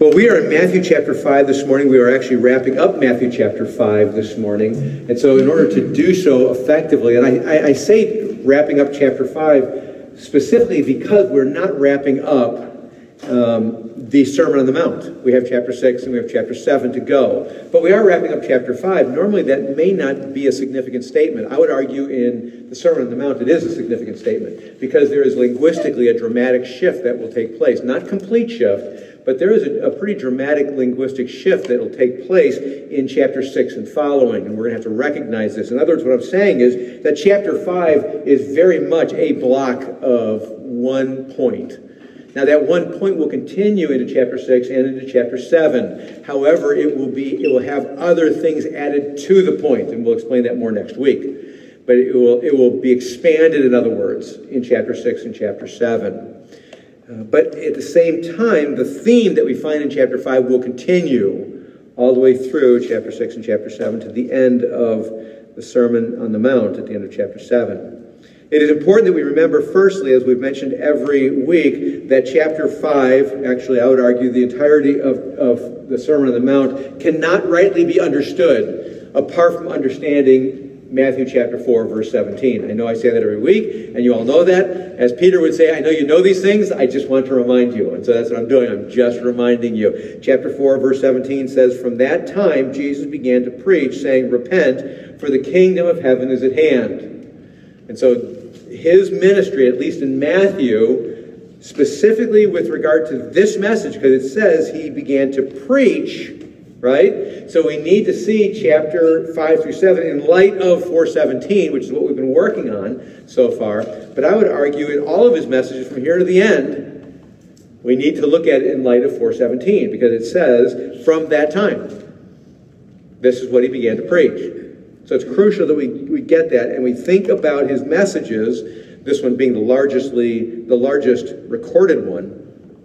Well, we are in Matthew chapter 5 this morning. We are actually wrapping up Matthew chapter 5 this morning. And so in order to do so effectively, and I say wrapping up chapter 5 specifically because we're not wrapping up the Sermon on the Mount. We have chapter 6 and we have chapter 7 to go. But we are wrapping up chapter 5. Normally that may not be a significant statement. I would argue in the Sermon on the Mount it is a significant statement because there is linguistically a dramatic shift that will take place. Not complete shift, but there is a pretty dramatic linguistic shift that will take place in chapter 6 and following. And we're going to have to recognize this. In other words, what I'm saying is that chapter 5 is very much a block of one point. Now, that one point will continue into chapter 6 and into chapter 7. However, it will have other things added to the point, and we'll explain that more next week. But it will be expanded, in other words, in chapter 6 and chapter 7. But at the same time, the theme that we find in chapter 5 will continue all the way through chapter 6 and chapter 7 to the end of the Sermon on the Mount at the end of chapter 7. It is important that we remember, firstly, as we've mentioned every week, that chapter 5, actually I would argue the entirety of the Sermon on the Mount, cannot rightly be understood apart from understanding Matthew chapter 4, verse 17. I know I say that every week, and you all know that. As Peter would say, I know you know these things, I just want to remind you. And so that's what I'm doing. I'm just reminding you. Chapter 4, verse 17 says, From that time Jesus began to preach, saying, Repent, for the kingdom of heaven is at hand. And so his ministry, at least in Matthew, specifically with regard to this message, because it says he began to preach, right? So we need to see chapter 5 through 7 in light of 4:17, which is what we've been working on so far. But I would argue in all of his messages from here to the end, we need to look at it in light of 4:17, because it says, from that time, this is what he began to preach. So it's crucial that we get that and we think about his messages, this one being the largest recorded one.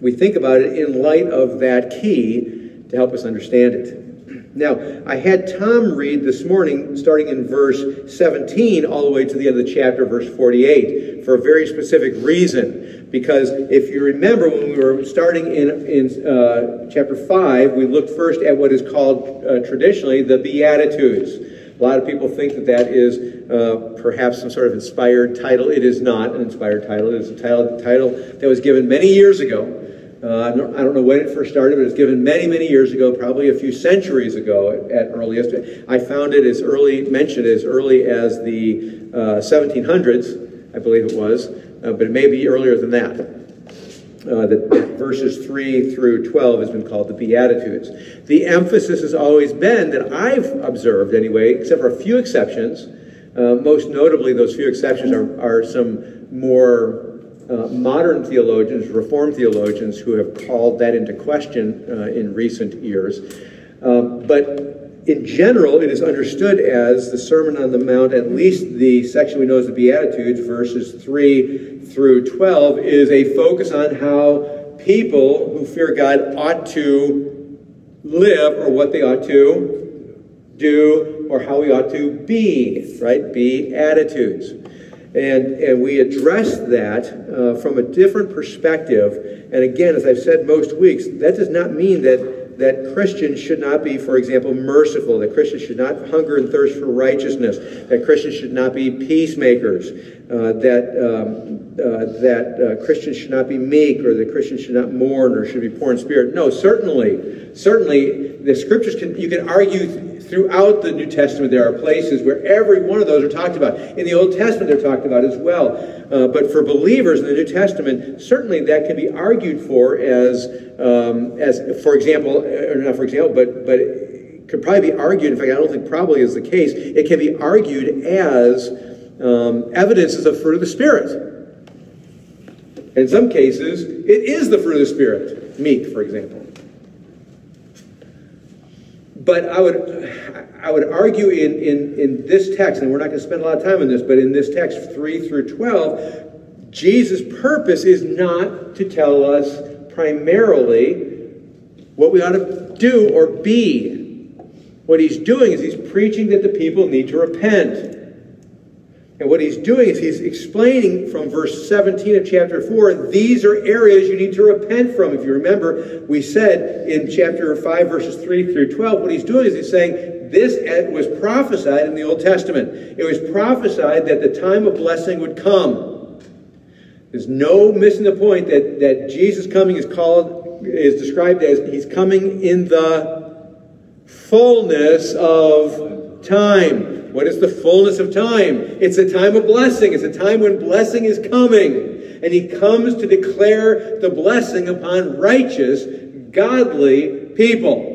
We think about it in light of that key to help us understand it. Now, I had Tom read this morning, starting in verse 17 all the way to the end of the chapter, verse 48, for a very specific reason. Because if you remember, when we were starting in chapter 5, we looked first at what is called traditionally the Beatitudes. A lot of people think that is perhaps some sort of inspired title. It is not an inspired title. It is a title that was given many years ago. I don't know when it first started, but it was given many, many years ago, probably a few centuries ago at earliest. I found it mentioned as early as the 1700s, I believe it was, but it may be earlier than that. That verses 3 through 12 has been called the Beatitudes. The emphasis has always been, that I've observed anyway, except for a few exceptions, most notably those few exceptions are some more modern theologians, Reformed theologians, who have called that into question in recent years. But in general, it is understood as the Sermon on the Mount, at least the section we know as the Beatitudes, verses 3 through 12, is a focus on how people who fear God ought to live, or what they ought to do, or how we ought to be, right? Beatitudes. And we address that from a different perspective. And again, as I've said most weeks, that does not mean that Christians should not be, for example, merciful, that Christians should not hunger and thirst for righteousness, that Christians should not be peacemakers, that Christians should not be meek, or that Christians should not mourn or should be poor in spirit. No, certainly the scriptures you can argue throughout the New Testament there are places where every one of those are talked about. In the Old Testament they're talked about as well. But for believers in the New Testament, certainly that can be argued for as for example, or not for example, but it could probably be argued, in fact I don't think probably is the case, it can be argued as evidences of fruit of the Spirit. In some cases, it is the fruit of the Spirit, meek, for example. But I would argue in this text, and we're not going to spend a lot of time on this, but in this text 3 through 12, Jesus' purpose is not to tell us primarily what we ought to do or be. What he's doing is he's preaching that the people need to repent. And what he's doing is he's explaining from verse 17 of chapter 4, these are areas you need to repent from. If you remember, we said in chapter 5, verses 3 through 12, what he's doing is he's saying this was prophesied in the Old Testament. It was prophesied that the time of blessing would come. There's no missing the point that Jesus' coming is described as he's coming in the fullness of time. What is the fullness of time? It's a time of blessing. It's a time when blessing is coming. And he comes to declare the blessing upon righteous, godly people.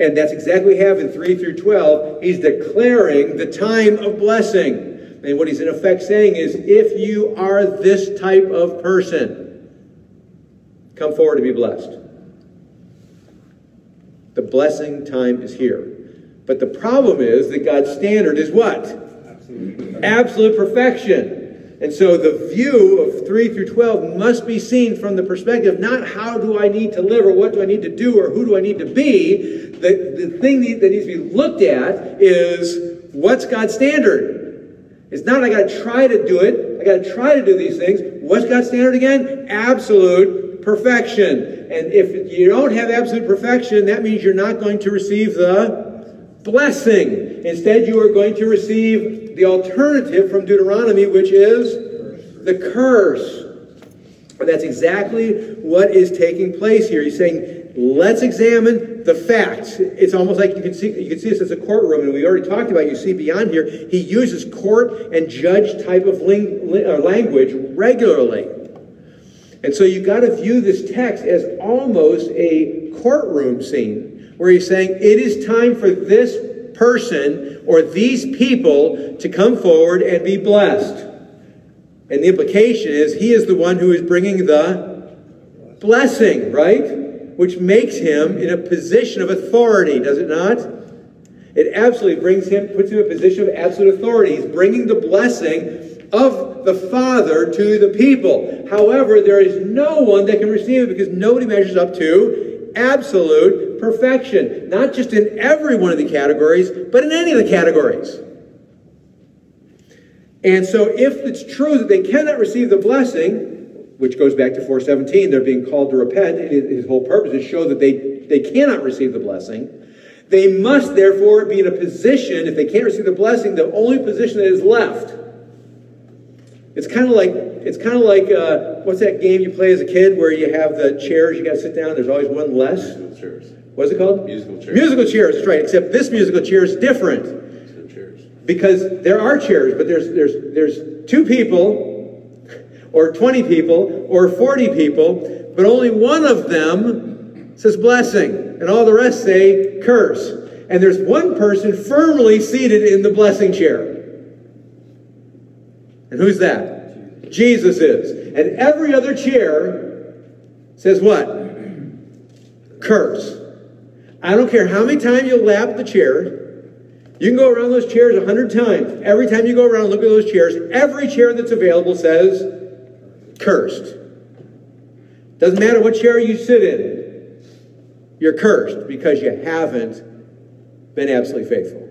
And that's exactly what we have in 3 through 12. He's declaring the time of blessing. And what he's in effect saying is, if you are this type of person, come forward to be blessed. The blessing time is here. But the problem is that God's standard is what? Absolute perfection. And so the view of 3 through 12 must be seen from the perspective, not how do I need to live or what do I need to do or who do I need to be. The thing that needs to be looked at is, what's God's standard? It's not I got to try to do it. I got to try to do these things. What's God's standard again? Absolute perfection. And if you don't have absolute perfection, that means you're not going to receive the blessing. Instead, you are going to receive the alternative from Deuteronomy, which is the curse. And that's exactly what is taking place here. He's saying, let's examine the facts. It's almost like you can see this as a courtroom, and we already talked about it. You see beyond here, he uses court and judge type of language regularly. And so you've got to view this text as almost a courtroom scene, where he's saying, it is time for this person or these people to come forward and be blessed. And the implication is, he is the one who is bringing the blessing, right? Which makes him in a position of authority, does it not? It absolutely puts him in a position of absolute authority. He's bringing the blessing of the Father to the people. However, there is no one that can receive it because nobody measures up to absolute perfection, not just in every one of the categories, but in any of the categories. And so if it's true that they cannot receive the blessing, which goes back to 4:17, they're being called to repent, and his whole purpose is to show that they cannot receive the blessing. They must therefore be in a position, if they can't receive the blessing, the only position that is left. It's kind of like what's that game you play as a kid where you have the chairs you got to sit down, there's always one less? What's it called? Musical chairs. Musical chairs, that's right. Except this musical chair is different. Chairs. Because there are chairs, but there's 2 people, or 20 people, or 40 people, but only one of them says blessing, and all the rest say curse. And there's one person firmly seated in the blessing chair. And who's that? Jesus is. And every other chair says what? Curse. I don't care how many times you lap the chair. You can go around those chairs 100 times. Every time you go around and look at those chairs, every chair that's available says cursed. Doesn't matter what chair you sit in. You're cursed because you haven't been absolutely faithful.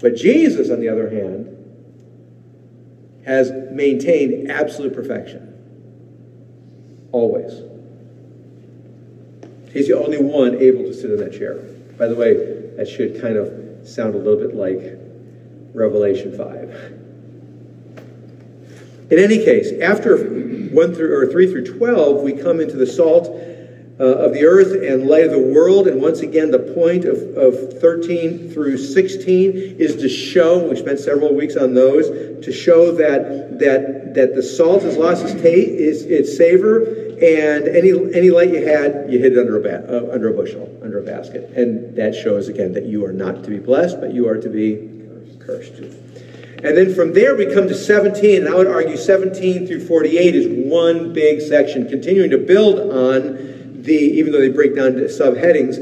But Jesus, on the other hand, has maintained absolute perfection. Always. He's the only one able to sit in that chair. By the way, that should kind of sound a little bit like Revelation 5. In any case, after 3 through 12, we come into the salt of the earth and light of the world. And once again, the point of 13 through 16 is to show, we spent several weeks on those, to show that the salt has lost its savor, and any light you had, you hid it under a bushel, under a basket. And that shows again that you are not to be blessed, but you are to be cursed. And then from there we come to 17, and I would argue 17 through 48 is one big section, continuing to build on even though they break down to subheadings,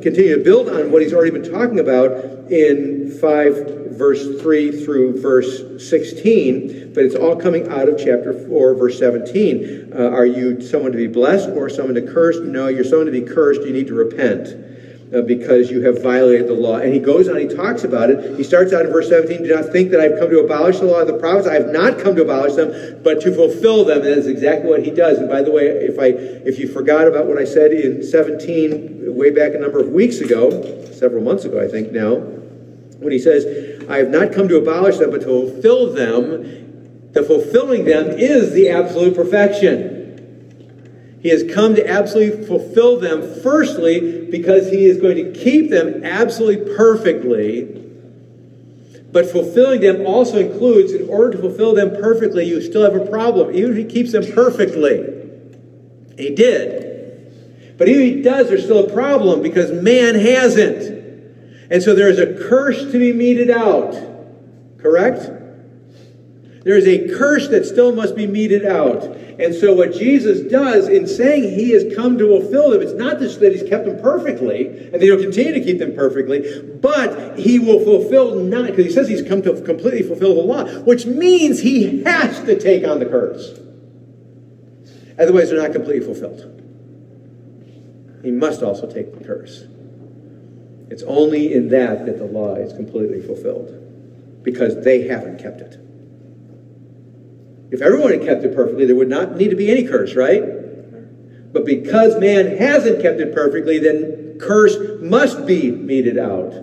continue to build on what he's already been talking about in 5, verse 3 through verse 16, but it's all coming out of chapter 4, verse 17. Are you someone to be blessed or someone to curse? No, you're someone to be cursed. You need to repent. because you have violated the law. And he goes on, he talks about it. He starts out in verse 17, do not think that I've come to abolish the law of the prophets. I have not come to abolish them, but to fulfill them. And that is exactly what he does. And by the way, if you forgot about what I said in 17, way back a number of weeks ago, several months ago, I think now, when he says, I have not come to abolish them, but to fulfill them, the fulfilling them is the absolute perfection. He has come to absolutely fulfill them, firstly, because he is going to keep them absolutely perfectly. But fulfilling them also includes, in order to fulfill them perfectly, you still have a problem, even if he keeps them perfectly. He did. But even if he does, there's still a problem, because man hasn't. And so there is a curse to be meted out. Correct? There is a curse that still must be meted out. And so what Jesus does in saying he has come to fulfill them, it's not just that he's kept them perfectly, and that he'll continue to keep them perfectly, but he will fulfill not, because he says he's come to completely fulfill the law, which means he has to take on the curse. Otherwise, they're not completely fulfilled. He must also take the curse. It's only in that that the law is completely fulfilled, because they haven't kept it. If everyone had kept it perfectly, there would not need to be any curse, right? But because man hasn't kept it perfectly, then curse must be meted out,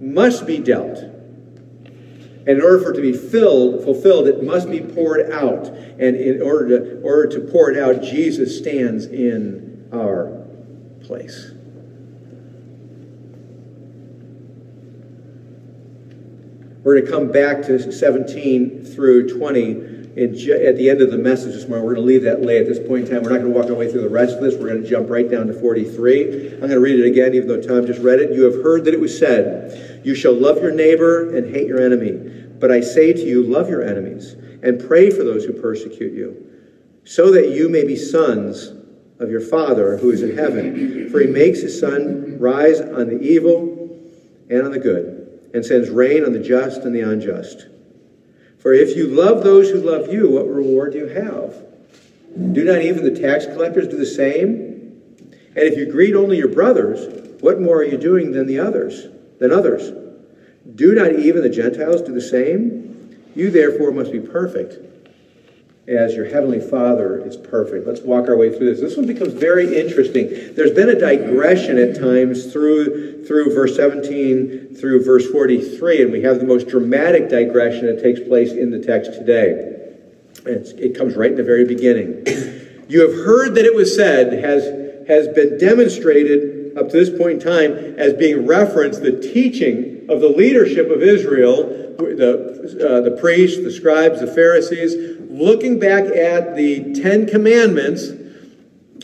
must be dealt. And in order for it to be fulfilled, it must be poured out. And in order to pour it out, Jesus stands in our place. We're going to come back to 17 through 20. At the end of the message this morning, we're going to leave that lay at this point in time. We're not going to walk our way through the rest of this. We're going to jump right down to 43. I'm going to read it again, even though Tom just read it. You have heard that it was said, you shall love your neighbor and hate your enemy. But I say to you, love your enemies and pray for those who persecute you, so that you may be sons of your Father who is in heaven. For he makes his sun rise on the evil and on the good, and sends rain on the just and the unjust. For if you love those who love you, what reward do you have? Do not even the tax collectors do the same? And if you greet only your brothers, what more are you doing than others? Do not even the Gentiles do the same? You therefore must be perfect, as your heavenly Father is perfect. Let's walk our way through this. This one becomes very interesting. There's been a digression at times through verse 17 through verse 43, and we have the most dramatic digression that takes place in the text today. It comes right in the very beginning. You have heard that it was said, has been demonstrated up to this point in time as being referenced the teaching of the leadership of Israel, the priests, the scribes, the Pharisees, looking back at the 10 commandments,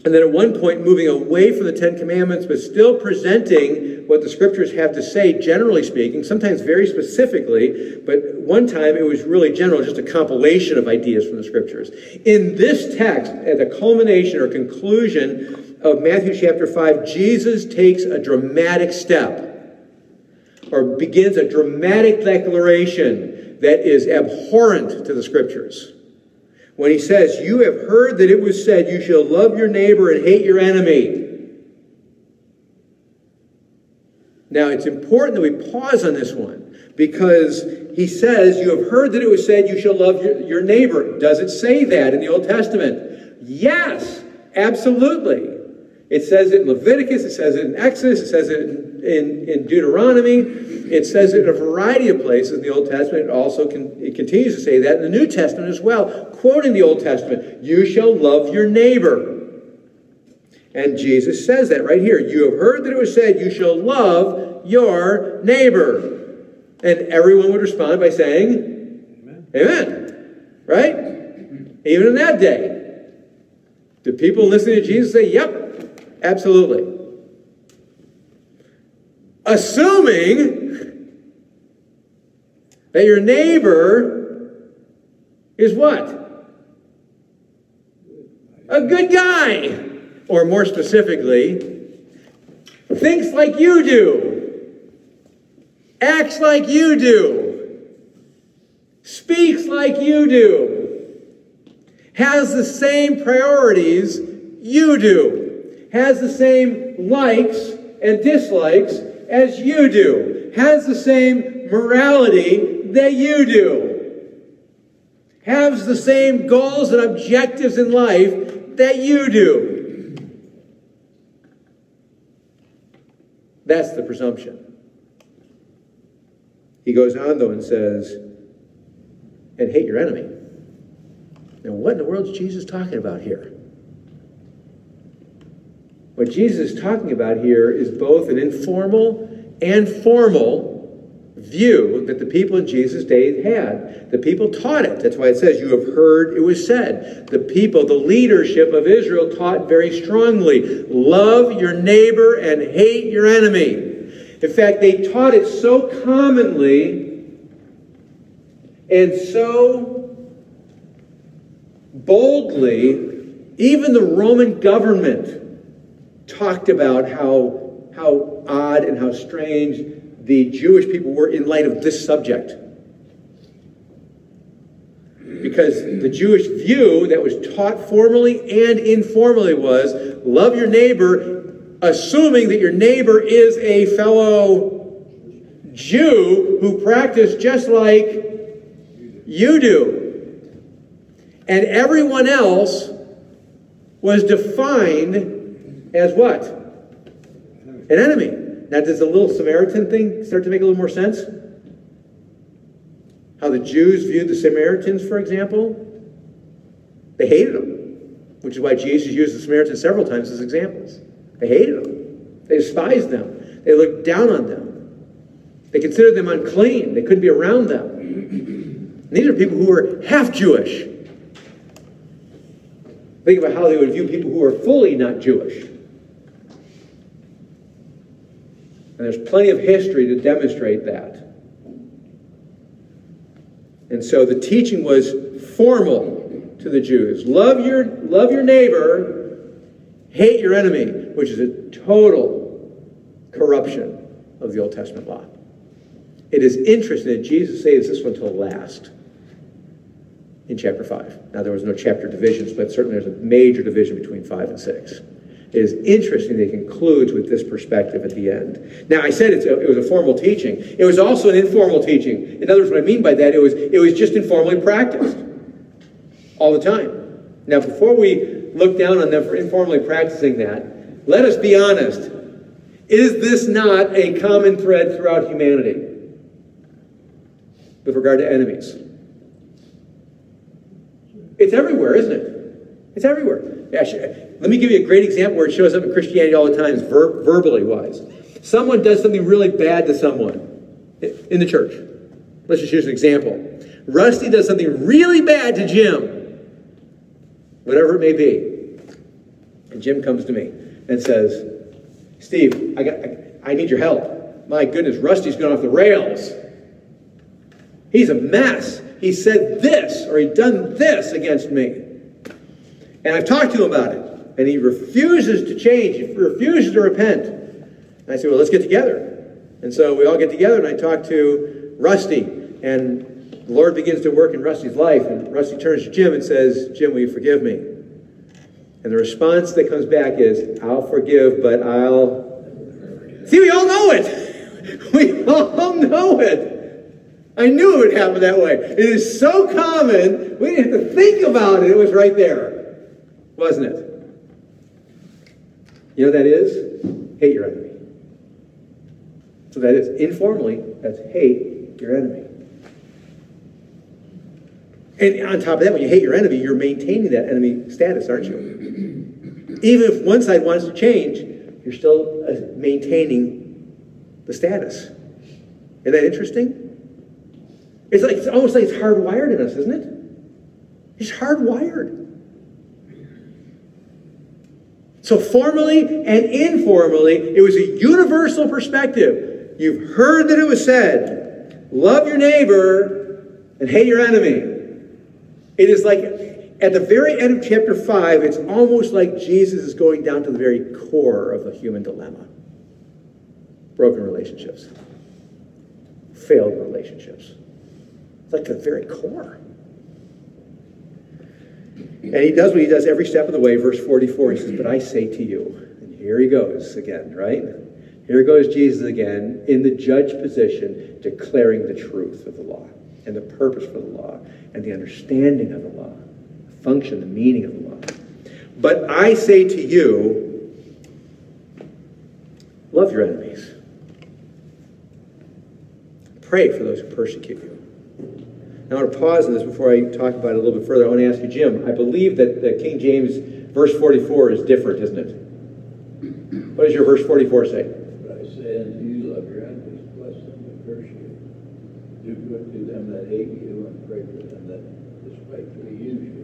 and then at one point moving away from the 10 commandments, but still presenting what the scriptures have to say, generally speaking, sometimes very specifically, but one time it was really general, just a compilation of ideas from the scriptures. In this text, at the culmination or conclusion of Matthew chapter 5, Jesus takes a dramatic step, or begins a dramatic declaration that is abhorrent to the scriptures. When he says, you have heard that it was said, you shall love your neighbor and hate your enemy. Now, it's important that we pause on this one, because he says, you have heard that it was said, you shall love your neighbor. Does it say that in the Old Testament? Yes, absolutely. It says it in Leviticus, it says it in Exodus, it says it in Deuteronomy, it says it in a variety of places in the Old Testament. It also continues to say that in the New Testament as well, quoting the Old Testament, you shall love your neighbor. And Jesus says that right here. You have heard that it was said, you shall love your neighbor. And everyone would respond by saying, amen. Amen. Right? Even in that day. Did people listening to Jesus say, yep, absolutely. Assuming that your neighbor is what? A good guy. Or more specifically, thinks like you do. Acts like you do. Speaks like you do. Has the same priorities you do. Has the same likes and dislikes as you do, has the same morality that you do, has the same goals and objectives in life that you do. That's the presumption. He goes on, though, and says, and hate your enemy. Now, what in the world is Jesus talking about here? What Jesus is talking about here is both an informal and formal view that the people in Jesus' day had. The people taught it. That's why it says, you have heard it was said. The people, the leadership of Israel taught very strongly, love your neighbor and hate your enemy. In fact, they taught it so commonly and so boldly, even the Roman government talked about how odd and how strange the Jewish people were in light of this subject. Because the Jewish view that was taught formally and informally was, love your neighbor, assuming that your neighbor is a fellow Jew who practiced just like you do. And everyone else was defined as what? An enemy. Now, does the little Samaritan thing start to make a little more sense? How the Jews viewed the Samaritans, for example? They hated them, which is why Jesus used the Samaritans several times as examples. They hated them. They despised them. They looked down on them. They considered them unclean. They couldn't be around them. And these are people who were half Jewish. Think about how they would view people who are fully not Jewish. And there's plenty of history to demonstrate that. And so the teaching was formal to the Jews. Love your neighbor, hate your enemy, which is a total corruption of the Old Testament law. It is interesting that Jesus saves this one till last in chapter 5. Now, there was no chapter divisions, but certainly there's a major division between 5 and 6. It is interesting that he concludes with this perspective at the end. Now, I said it was a formal teaching. It was also an informal teaching. In other words, what I mean by that, it was just informally practiced all the time. Now, before we look down on them for informally practicing that, let us be honest. Is this not a common thread throughout humanity with regard to enemies? It's everywhere, isn't it? It's everywhere. Let me give you a great example where it shows up in Christianity all the time, verbally wise. Someone does something really bad to someone in the church. Let's just use an example. Rusty does something really bad to Jim, whatever it may be. And Jim comes to me and says, Steve, I need your help. My goodness, Rusty's gone off the rails. He's a mess. He said this, or he done this against me. And I've talked to him about it. And he refuses to change. He refuses to repent. And I say, well, let's get together. And so we all get together, and I talk to Rusty. And the Lord begins to work in Rusty's life. And Rusty turns to Jim and says, Jim, will you forgive me? And the response that comes back is, I'll forgive, but I'll... See, we all know it. We all know it. I knew it would happen that way. It is so common, we didn't have to think about it. It was right there, wasn't it? You know what that is? Hate your enemy. So that is, informally, that's hate your enemy. And on top of that, when you hate your enemy, you're maintaining that enemy status, aren't you? Even if one side wants to change, you're still maintaining the status. Isn't that interesting? It's almost like it's hardwired in us, isn't it? It's hardwired. So formally and informally, it was a universal perspective. You've heard that it was said, love your neighbor and hate your enemy. It is like, at the very end of chapter 5, it's almost like Jesus is going down to the very core of the human dilemma. Broken relationships. Failed relationships. Like the very core. And he does what he does every step of the way. Verse 44, he says, but I say to you, and here he goes again, right? Here goes Jesus again in the judge position, declaring the truth of the law and the purpose for the law and the understanding of the law, the function, the meaning of the law. But I say to you, love your enemies. Pray for those who persecute you. Now I want to pause on this before I talk about it a little bit further. I want to ask you, Jim, I believe that the King James verse 44 is different, isn't it? What does your verse 44 say? But I say unto you, love your enemies, bless them that curse you, do good to them that hate you, and pray for them that despitefully use you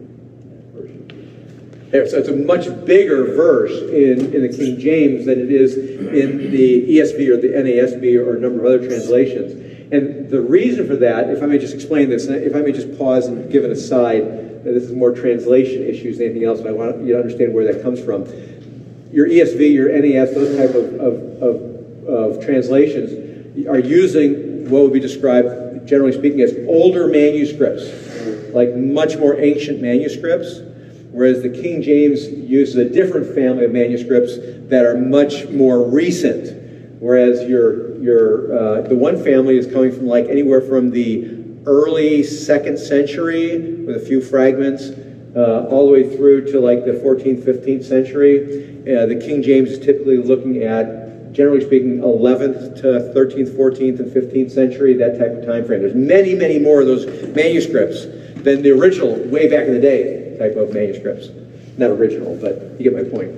and persecute you. There, so it's a much bigger verse in the King James than it is in the ESV or the NASB or a number of other translations. And the reason for that, if I may just explain this, and if I may just pause and give an aside, this is more translation issues than anything else, but I want you to understand where that comes from. Your ESV, your NAS, those type of translations are using what would be described, generally speaking, as older manuscripts, like much more ancient manuscripts, whereas the King James uses a different family of manuscripts that are much more recent. Whereas the one family is coming from like anywhere from the early 2nd century with a few fragments all the way through to like the 14th, 15th century. The King James is typically looking at, generally speaking, 11th to 13th, 14th, and 15th century, that type of time frame. There's many, many more of those manuscripts than the original way back in the day type of manuscripts. Not original, but you get my point.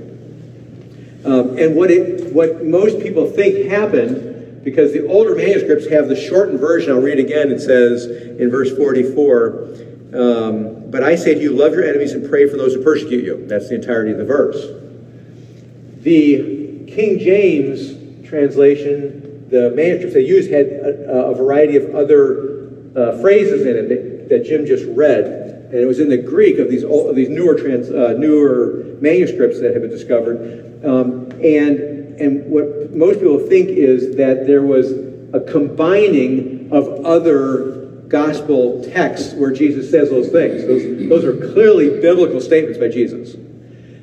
And what most people think happened, because the older manuscripts have the shortened version, I'll read again, it says in verse 44, but I say to you, love your enemies and pray for those who persecute you. That's the entirety of the verse. The King James translation, the manuscripts they used had a variety of other phrases in it that Jim just read. And it was in the Greek of these newer manuscripts that have been discovered, and what most people think is that there was a combining of other gospel texts where Jesus says those things. Those are clearly biblical statements by Jesus.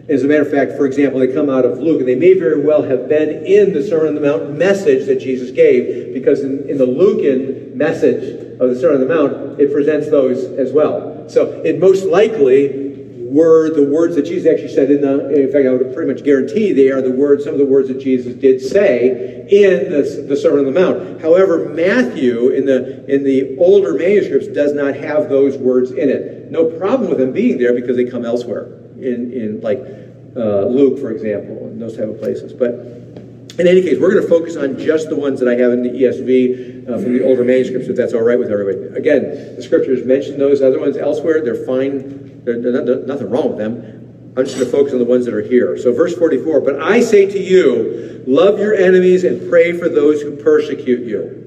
As a matter of fact, for example, they come out of Luke, and they may very well have been in the Sermon on the Mount message that Jesus gave, because in the Lucan message of the Sermon on the Mount, it presents those as well. So it most likely were the words that Jesus actually said in fact, I would pretty much guarantee they are some of the words that Jesus did say in the Sermon on the Mount. However, Matthew, in the older manuscripts, does not have those words in it. No problem with them being there because they come elsewhere, in Luke, for example, and those type of places. But in any case, we're going to focus on just the ones that I have in the ESV from the older manuscripts, if that's all right with everybody. Again, the scriptures mention those other ones elsewhere. They're fine. There's nothing wrong with them. I'm just going to focus on the ones that are here. So verse 44, but I say to you, love your enemies and pray for those who persecute you.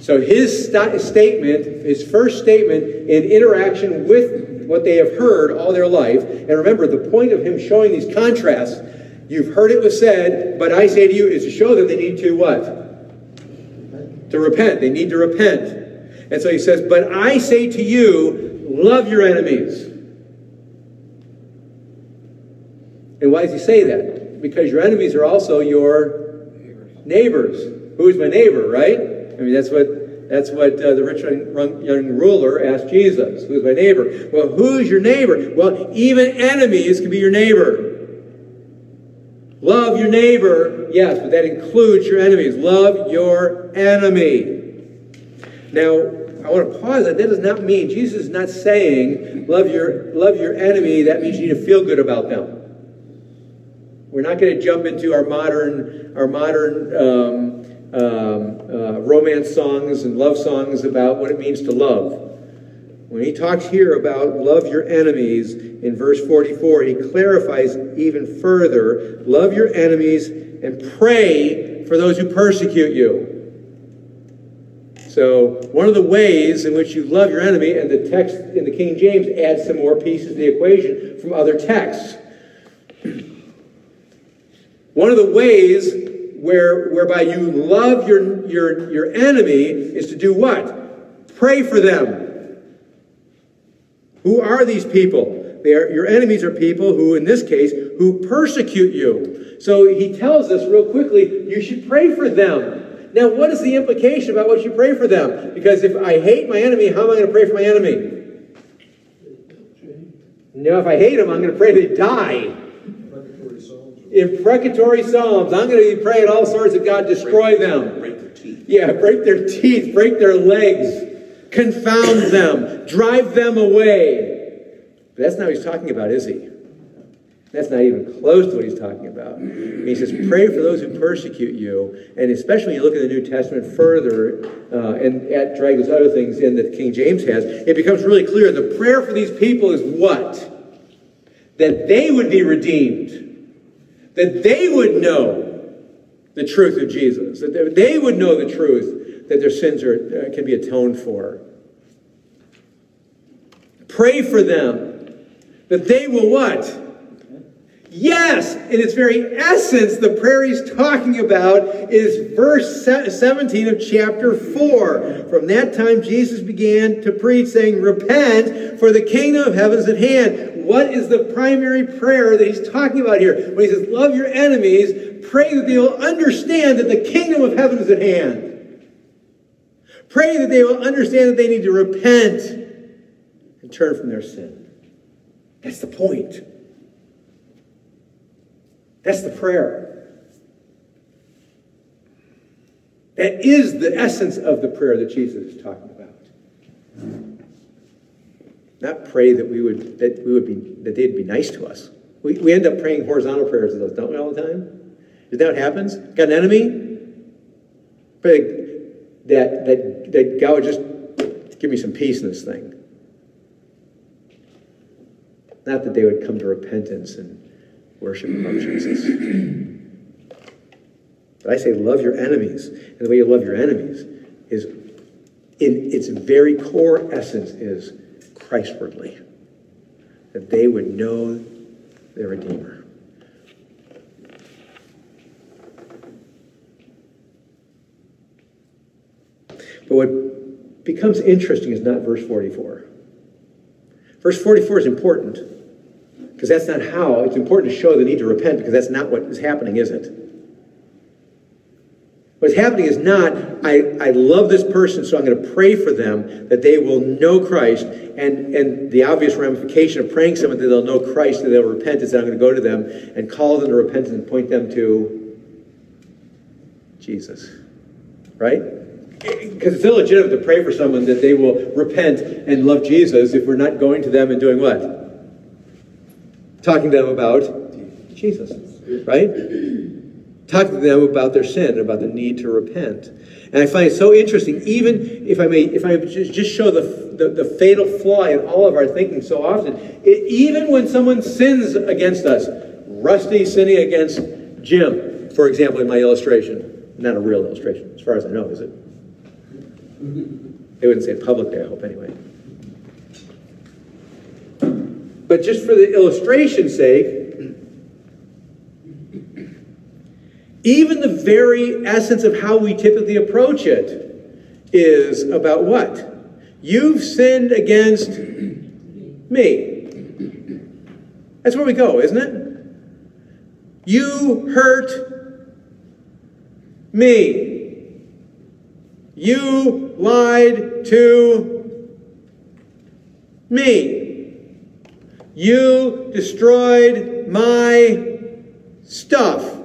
So his statement, his first statement in interaction with what they have heard all their life, and remember the point of him showing these contrasts, you've heard it was said, but I say to you, is to show them they need to what? To repent. They need to repent. And so he says, but I say to you, love your enemies. And why does he say that? Because your enemies are also your neighbors. Who is my neighbor, right? I mean, that's what the rich young ruler asked Jesus. Who is my neighbor? Well, who is your neighbor? Well, even enemies can be your neighbor. Love your neighbor, yes, but that includes your enemies. Love your enemy. Now, I want to pause that. That does not mean, Jesus is not saying, love your enemy. That means you need to feel good about them. We're not going to jump into our modern romance songs and love songs about what it means to love. When he talks here about love your enemies in verse 44, he clarifies even further, love your enemies and pray for those who persecute you. So one of the ways in which you love your enemy, and the text in the King James adds some more pieces to the equation from other texts. One of the ways whereby you love your enemy is to do what? Pray for them. Who are these people? Your enemies are people who, in this case, who persecute you. So he tells us real quickly, you should pray for them. Now, what is the implication about what you pray for them? Because if I hate my enemy, how am I going to pray for my enemy? No, if I hate them, I'm going to pray they die. Imprecatory psalms. I'm going to be praying all sorts of God destroy them. Break their teeth. Yeah, break their teeth, break their legs, confound them, drive them away. But that's not what he's talking about, is he? That's not even close to what he's talking about. He says, pray for those who persecute you. And especially when you look at the New Testament further, and at drag those other things in that King James has, it becomes really clear the prayer for these people is what? That they would be redeemed. That they would know the truth of Jesus. That they would know the truth that their sins are, can be atoned for. Pray for them. That they will what? Yes, in its very essence, the prayer he's talking about is verse 17 of chapter 4. From that time, Jesus began to preach, saying, repent, for the kingdom of heaven is at hand. What is the primary prayer that he's talking about here? When he says, love your enemies, pray that they will understand that the kingdom of heaven is at hand. Pray that they will understand that they need to repent and turn from their sin. That's the point. That's the prayer. That is the essence of the prayer that Jesus is talking about. Not pray that they'd be nice to us. We end up praying horizontal prayers to those, don't we, all the time? Is that what happens? Got an enemy? Pray that God would just give me some peace in this thing. Not that they would come to repentance and worship of Jesus. But I say love your enemies. And the way you love your enemies is, in its very core essence, is Christwardly. That they would know their Redeemer. But what becomes interesting is not verse 44. Verse 44 is important. Because that's not how. It's important to show the need to repent, because that's not what is happening, is it? What's happening is not, I love this person, so I'm going to pray for them that they will know Christ. And the obvious ramification of praying someone that they'll know Christ, that they'll repent, is that I'm going to go to them and call them to repentance and point them to Jesus. Right? Because it's illegitimate to pray for someone that they will repent and love Jesus if we're not going to them and doing what? Talking to them about Jesus, right? Talking to them about their sin and about the need to repent. And I find it so interesting, even if I just show the fatal flaw in all of our thinking so often, even when someone sins against us, Rusty sinning against Jim, for example, in my illustration, not a real illustration, as far as I know, is it? They wouldn't say it publicly, I hope, anyway. But just for the illustration's sake, even the very essence of how we typically approach it is about what? You've sinned against me. That's where we go, isn't it? You hurt me. You lied to me. You destroyed my stuff.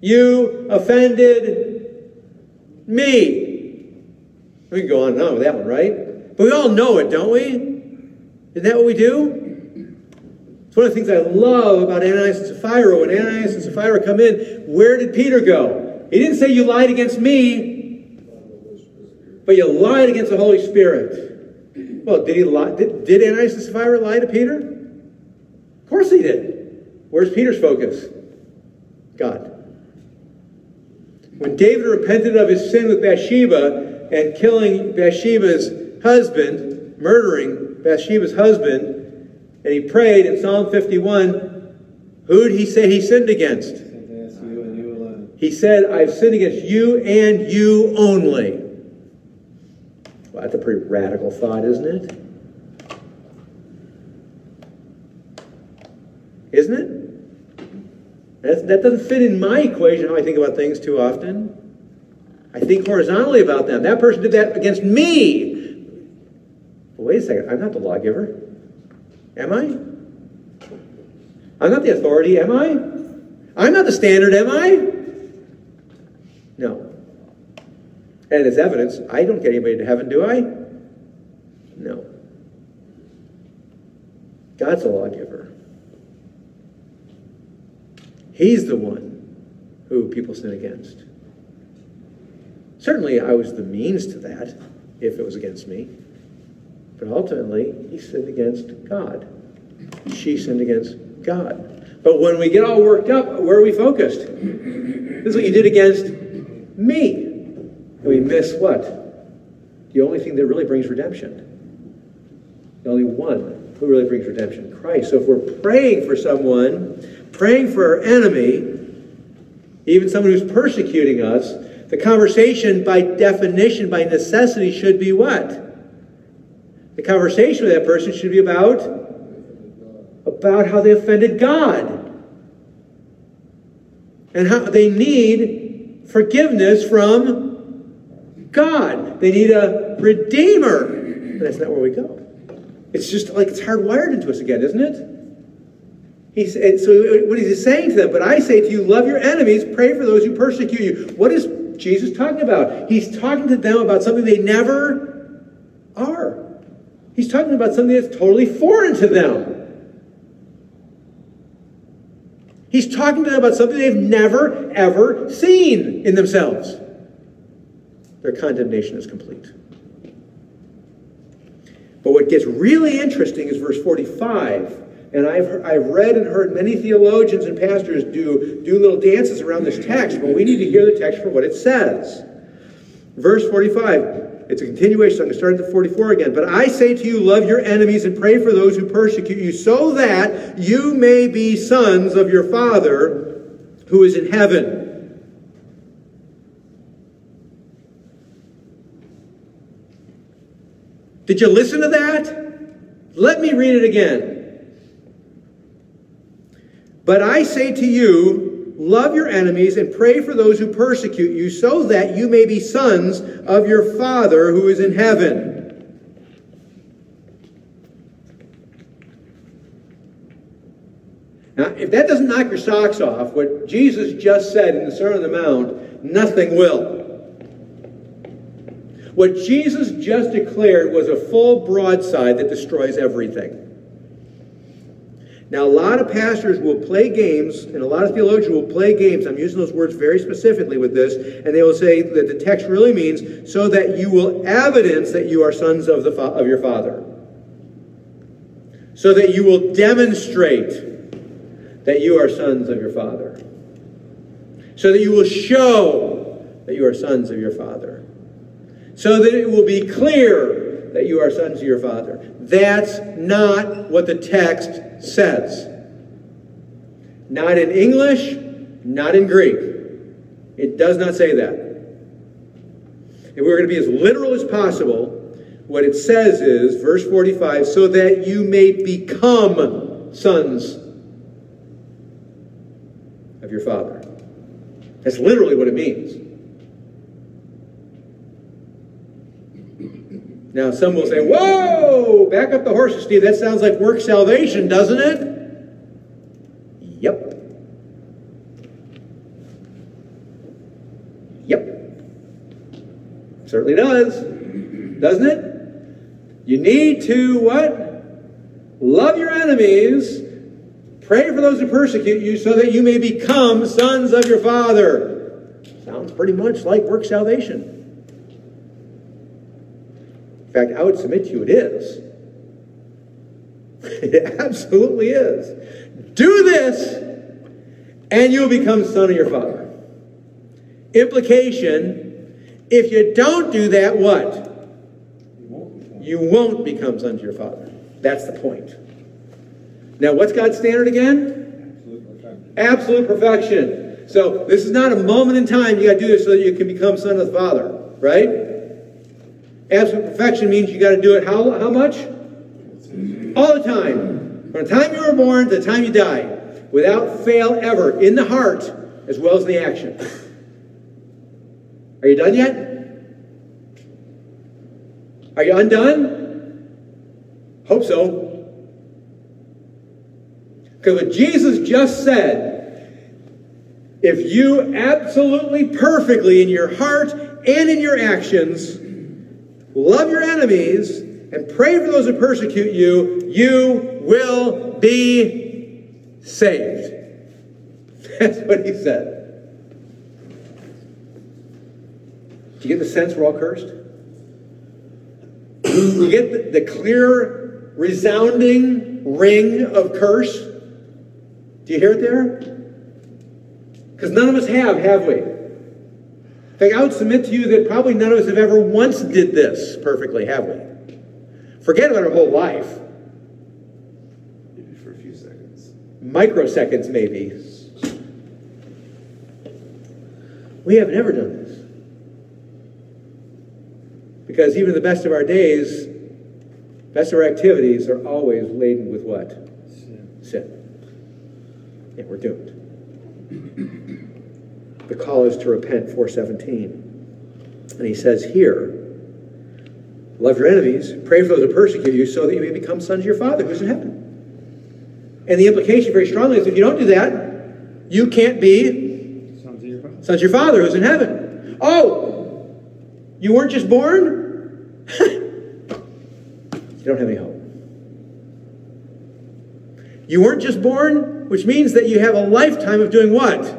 You offended me. We can go on and on with that one, right? But we all know it, don't we? Isn't that what we do? It's one of the things I love about Ananias and Sapphira. When Ananias and Sapphira come in, where did Peter go? He didn't say you lied against me, but you lied against the Holy Spirit. Well, did he lie? Did Ananias and Sapphira lie to Peter? Of course he did. Where's Peter's focus? God. When David repented of his sin with Bathsheba and killing Bathsheba's husband, murdering Bathsheba's husband, and he prayed in Psalm 51, who did he say he sinned against? He said, I've sinned against you and you only. Well, that's a pretty radical thought, isn't it? isn't it? That doesn't fit in my equation, how I think about things too often. I think horizontally about them. That person did that against me. But wait a second, I'm not the lawgiver. Am I? I'm not the authority, am I? I'm not the standard, am I? No. And as evidence, I don't get anybody to heaven, do I? No. God's a lawgiver. He's the one who people sin against. Certainly, I was the means to that, if it was against me. But ultimately, he sinned against God. She sinned against God. But when we get all worked up, where are we focused? This is what you did against me. And we miss what? The only thing that really brings redemption. The only one who really brings redemption, Christ. So if we're praying for someone, praying for our enemy, even someone who's persecuting us, the conversation by definition, by necessity, should be what? The conversation with that person should be about how they offended God. And how they need forgiveness from God. They need a redeemer. And that's not where we go. It's just like it's hardwired into us again, isn't it? So what is he saying to them? But I say to you, love your enemies, pray for those who persecute you. What is Jesus talking about? He's talking to them about something they never are. He's talking about something that's totally foreign to them. He's talking to them about something they've never, ever seen in themselves. Their condemnation is complete. But what gets really interesting is verse 45. And I've read and heard many theologians and pastors do little dances around this text, but we need to hear the text for what it says. Verse 45. It's a continuation. I'm going to start at 44 again. But I say to you, love your enemies and pray for those who persecute you, so that you may be sons of your Father who is in heaven. Did you listen to that? Let me read it again. But I say to you, love your enemies and pray for those who persecute you, so that you may be sons of your Father who is in heaven. Now, if that doesn't knock your socks off, what Jesus just said in the Sermon on the Mount, nothing will. What Jesus just declared was a full broadside that destroys everything. Now, a lot of pastors will play games, and a lot of theologians will play games. I'm using those words very specifically with this. And they will say that the text really means, so that you will evidence that you are sons of your Father. So that you will demonstrate that you are sons of your Father. So that you will show that you are sons of your Father. So that it will be clear that you are sons of your Father. That's not what the text says. Not in English, not in Greek. It does not say that. If we're going to be as literal as possible, what it says is, verse 45, so that you may become sons of your Father. That's literally what it means. Now, some will say, whoa, back up the horses, Steve. That sounds like work salvation, doesn't it? Yep. Certainly does, doesn't it? You need to what? Love your enemies. Pray for those who persecute you so that you may become sons of your Father. Sounds pretty much like work salvation. In fact, I would submit to you, it is. It absolutely is. Do this, and you'll become son of your Father. Implication, if you don't do that, what? You won't become son of your Father. That's the point. Now, what's God's standard again? Absolute perfection. Absolute perfection. So, this is not a moment in time you got to do this so that you can become son of the Father, right? Absolute perfection means you got to do it how much? All the time. From the time you were born to the time you die. without fail ever, in the heart as well as in the action. Are you done yet? Are you undone? Hope so. Because what Jesus just said, if you absolutely perfectly in your heart and in your actions love your enemies and pray for those who persecute you, you will be saved. That's what he said. Do you get the sense we're all cursed? You get the clear, resounding ring of curse? Do you hear it there? Because none of us have we? In fact, I would submit to you that probably none of us have ever once did this perfectly, have we? Forget about our whole life. Maybe for a few seconds. Microseconds, maybe. We have never done this. Because even the best of our days, best of our activities are always laden with what? Sin. Yeah, we're doomed. The call is to repent, 4:17. And he says here, love your enemies, pray for those who persecute you, so that you may become sons of your Father who's in heaven. And the implication very strongly is if you don't do that, you can't be sons of your Father who's in heaven. Oh, you weren't just born? You don't have any hope. You weren't just born, which means that you have a lifetime of doing what?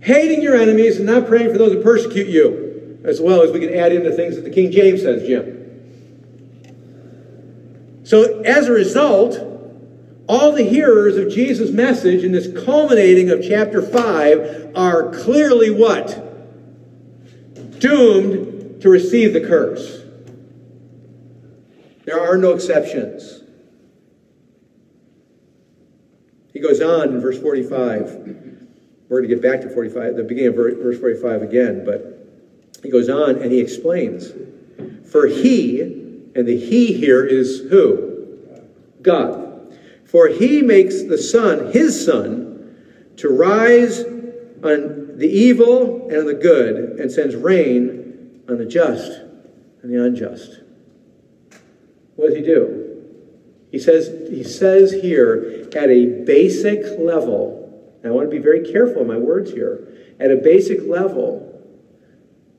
Hating your enemies and not praying for those who persecute you, as well as we can add into things that the King James says, Jim. So as a result, all the hearers of Jesus' message in this culminating of chapter 5 are clearly what? Doomed to receive the curse. There are no exceptions. He goes on in verse 45. We're going to get back to 45, the beginning of verse 45 again, but he goes on and he explains. For he, and the he here is who? God. For he makes the sun, his sun, to rise on the evil and on the good, and sends rain on the just and the unjust. What does he do? He says here, at a basic level, and I want to be very careful in my words here. At a basic level,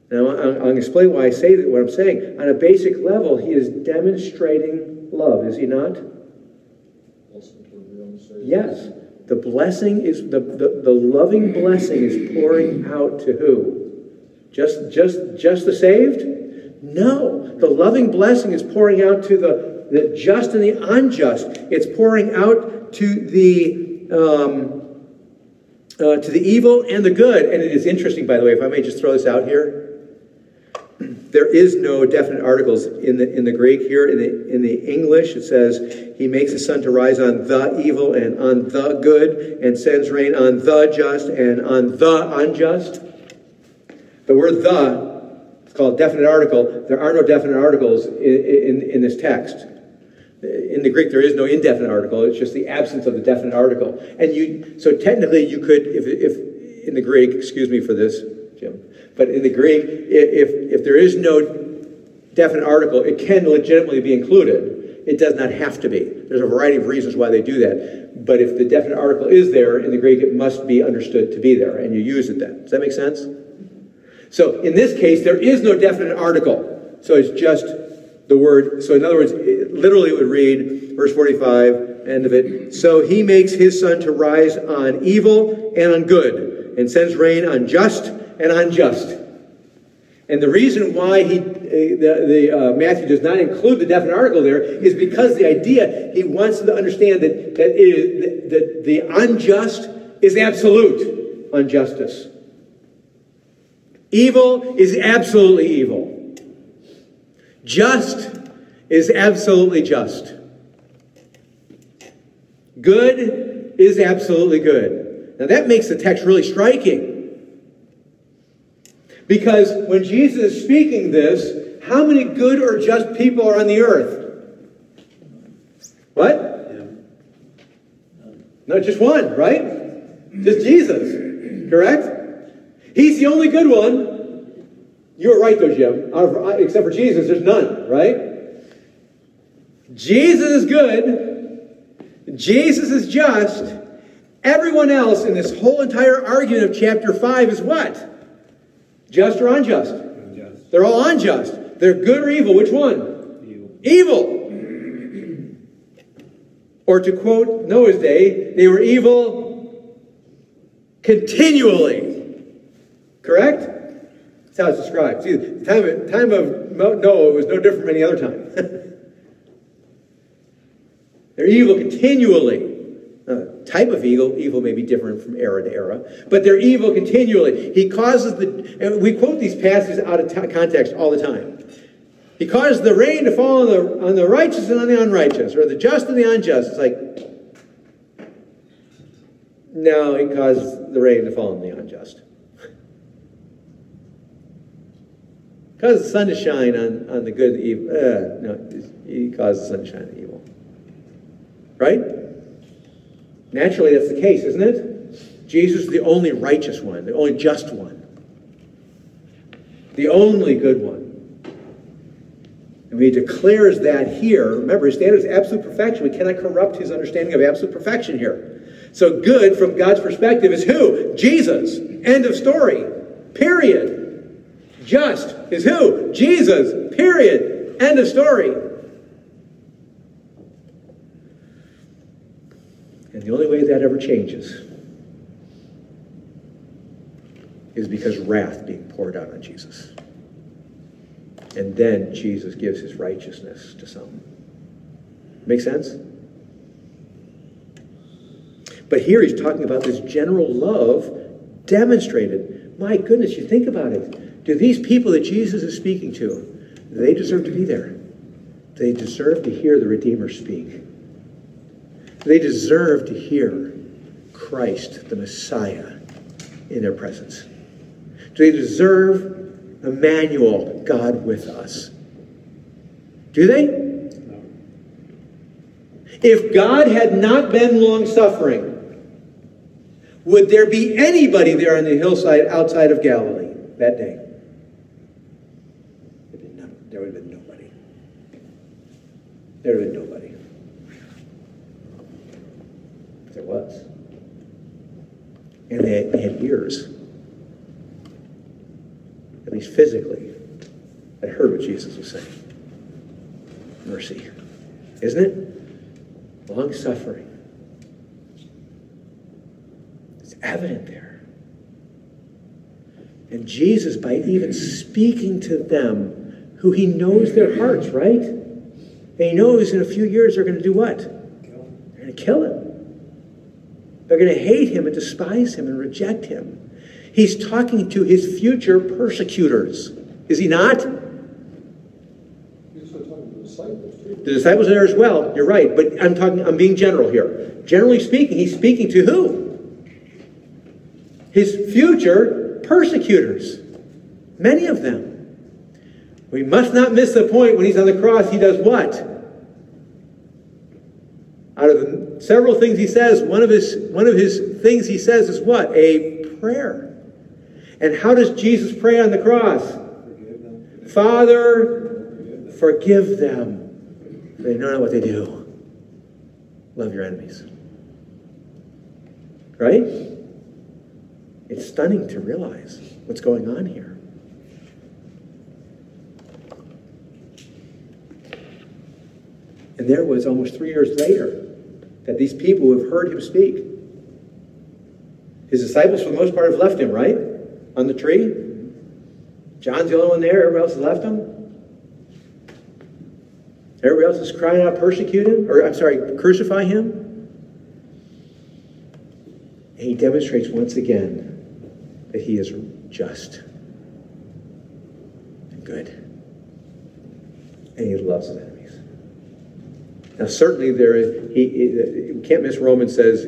and I'll explain why I say that, what I'm saying. On a basic level, he is demonstrating love, is he not? Yes. The blessing is, the loving blessing is pouring out to who? Just the saved? No. The loving blessing is pouring out to the just and the unjust. It's pouring out to the evil and the good. And it is interesting, by the way, if I may just throw this out here. There is no definite articles in the Greek here. In the English, it says, he makes the sun to rise on the evil and on the good, and sends rain on the just and on the unjust. The word the, it's called definite article. There are no definite articles in this text. In the Greek, there is no indefinite article. It's just the absence of the definite article. And so technically you could, if in the Greek, excuse me for this, Jim, but in the Greek, if there is no definite article, it can legitimately be included. It does not have to be. There's a variety of reasons why they do that. But if the definite article is there, in the Greek, it must be understood to be there, and you use it then. Does that make sense? So in this case, there is no definite article. So it's just the word. So in other words, literally it would read, verse 45, end of it, so he makes his sun to rise on evil and on good, and sends rain on just and unjust. And the reason why Matthew does not include the definite article there is because the idea, he wants them to understand that the unjust is absolute injustice. Evil is absolutely evil. Just is absolutely just. Good is absolutely good. Now that makes the text really striking. Because when Jesus is speaking this, how many good or just people are on the earth? What? Yeah. No, just one, right? Just Jesus, correct? He's the only good one. You were right, though, Jim. Except for Jesus, there's none, right? Jesus is good. Jesus is just. Everyone else in this whole entire argument of chapter 5 is what? Just or unjust? Unjust. They're all unjust. They're good or evil. Which one? Evil. Evil. Or to quote Noah's day, they were evil continually. Correct? That's how it's described. See, the time of Noah was no different from any other time. They're evil continually. Type of evil may be different from era to era, but they're evil continually. He causes and we quote these passages out of context all the time. He causes the rain to fall on the righteous and on the unrighteous, or the just and the unjust. It's like, no, he causes the rain to fall on the unjust. Causes the sun to shine on the good and the evil. No, he causes the sun to shine on the evil. Right? Naturally, that's the case, isn't it? Jesus is the only righteous one, the only just one, the only good one. And he declares that here. Remember, his standard is absolute perfection. We cannot corrupt his understanding of absolute perfection here. So good, from God's perspective, is who? Jesus. End of story. Period. Just is who? Jesus. Period. End of story. And the only way that ever changes is because wrath being poured out on Jesus. And then Jesus gives his righteousness to some. Make sense? But here he's talking about this general love demonstrated. My goodness, you think about it. Do these people that Jesus is speaking to, they deserve to be there? They deserve to hear the Redeemer speak. They deserve to hear Christ, the Messiah, in their presence. Do they deserve Emmanuel, God with us? Do they? No. If God had not been long-suffering, would there be anybody there on the hillside outside of Galilee that day? There would have been nobody. There would have been nobody. There was. And they had ears, at least physically, that heard what Jesus was saying. Mercy. Isn't it? Long suffering. It's evident there. And Jesus, by even speaking to them, who he knows their hearts, right? And he knows in a few years they're going to do what? They're going to kill him. They're going to hate him and despise him and reject him. He's talking to his future persecutors. Is he not? He's also talking to the disciples, too. The disciples are there as well. You're right. But I'm being general here. Generally speaking, he's speaking to who? His future persecutors. Many of them. We must not miss the point when he's on the cross, he does what? Out of the several things he says, one of his things he says is what? A prayer. And how does Jesus pray on the cross? Forgive them. Father, forgive them. They know not what they do. Love your enemies. Right? It's stunning to realize what's going on here. And there was almost 3 years later that these people who have heard him speak. His disciples, for the most part, have left him, right? On the tree. John's the only one there. Everybody else has left him. Everybody else is crying out, persecute him. Or, I'm sorry, crucify him. And he demonstrates once again that he is just and good. And he loves them. Now, certainly, we can't miss Romans says,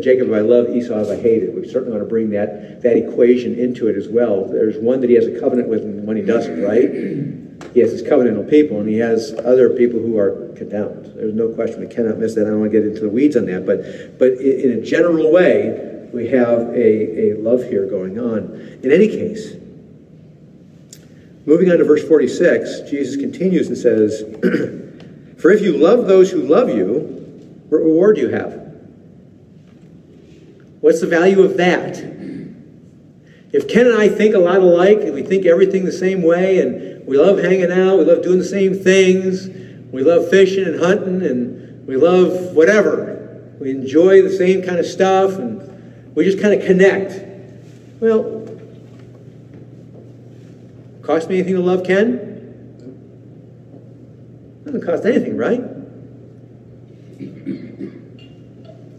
Jacob I love, Esau I hated. We certainly want to bring that equation into it as well. There's one that he has a covenant with and one he doesn't, right? He has his covenantal people, and he has other people who are condemned. There's no question. We cannot miss that. I don't want to get into the weeds on that, but in a general way, we have a love here going on. In any case, moving on to verse 46, Jesus continues and says, "For if you love those who love you, what reward do you have?" What's the value of that? If Ken and I think a lot alike, and we think everything the same way, and we love hanging out, we love doing the same things, we love fishing and hunting, and we love whatever, we enjoy the same kind of stuff, and we just kind of connect. Well, cost me anything to love Ken? It doesn't cost anything, right?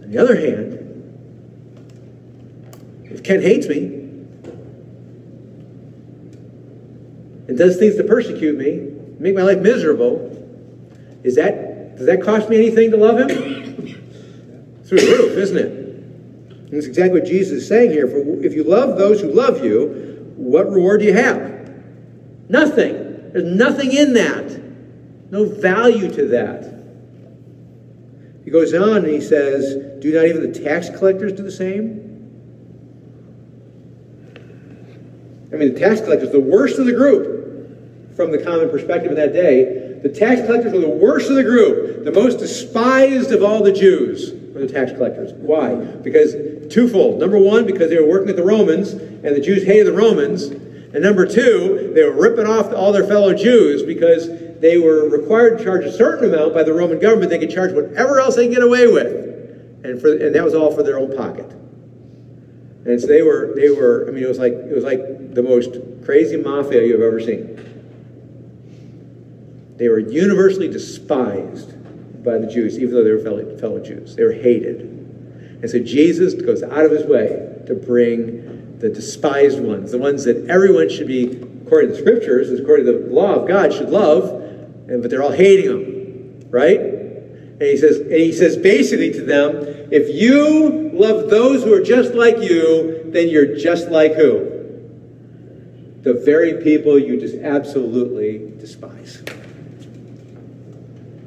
On the other hand, if Ken hates me and does things to persecute me, make my life miserable, does that cost me anything to love him? Through the roof, isn't it? And that's exactly what Jesus is saying here. For if you love those who love you, what reward do you have? Nothing. There's nothing in that. No value to that. He goes on and he says, "Do not even the tax collectors do the same?" I mean, the tax collectors, the worst of the group from the common perspective of that day. The tax collectors were the worst of the group. The most despised of all the Jews were the tax collectors. Why? Because twofold. Number one, because they were working with the Romans, and the Jews hated the Romans. And number two, they were ripping off all their fellow Jews because they were required to charge a certain amount by the Roman government. They could charge whatever else they could get away with. And that was all for their own pocket. And so they were, I mean, it was like the most crazy mafia you've ever seen. They were universally despised by the Jews, even though they were fellow Jews. They were hated. And so Jesus goes out of his way to bring the despised ones, the ones that everyone should be, according to the scriptures, according to the law of God, should love, but they're all hating them, right? And he says basically to them, if you love those who are just like you, then you're just like who? The very people you just absolutely despise.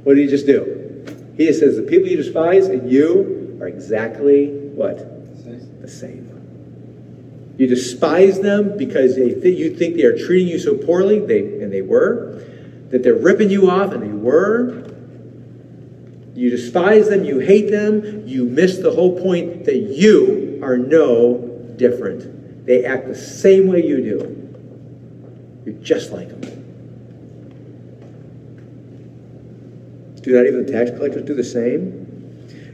What did he just do? He just says the people you despise and you are exactly what? The same. You despise them because you think they are treating you so poorly, and they were, that they're ripping you off, and they were. You despise them, you hate them, you miss the whole point that you are no different. They act the same way you do. You're just like them. Do not even the tax collectors do the same?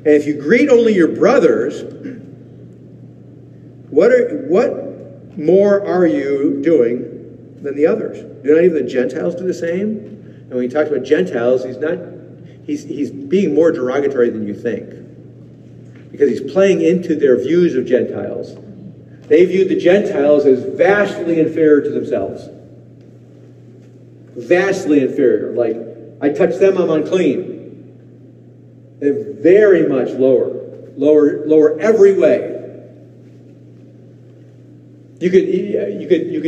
And if you greet only your brothers, what more are you doing than the others? Do not even the Gentiles do the same? And when he talks about Gentiles, he's being more derogatory than you think, because he's playing into their views of Gentiles. They viewed the Gentiles as vastly inferior to themselves. Vastly inferior. Like, I touch them, I'm unclean. They're very much lower every way. You could